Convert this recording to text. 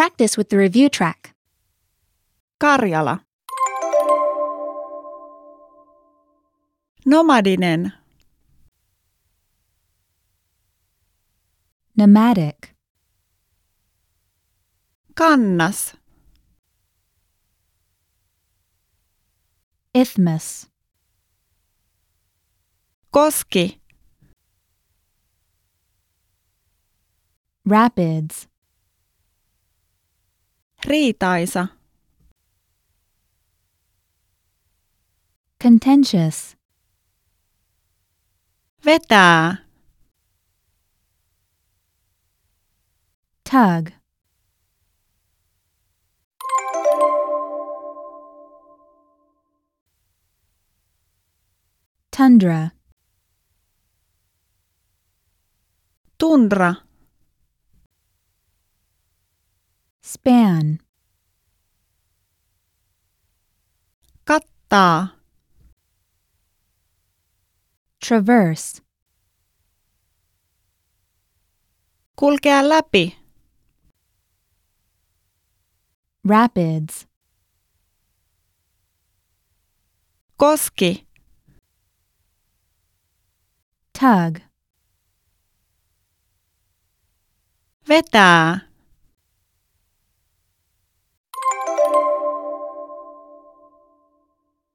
practice with the review track. Karjala. Nomadinen. Nomadic. Kannas. Isthmus. Koski. Rapids. Riitaisa. Contentious. Vetää. Tug. Tundra. Tundra. Span. Kattaa. Traverse. Kulkea läpi. Rapids. Koski. Tug. Vetää.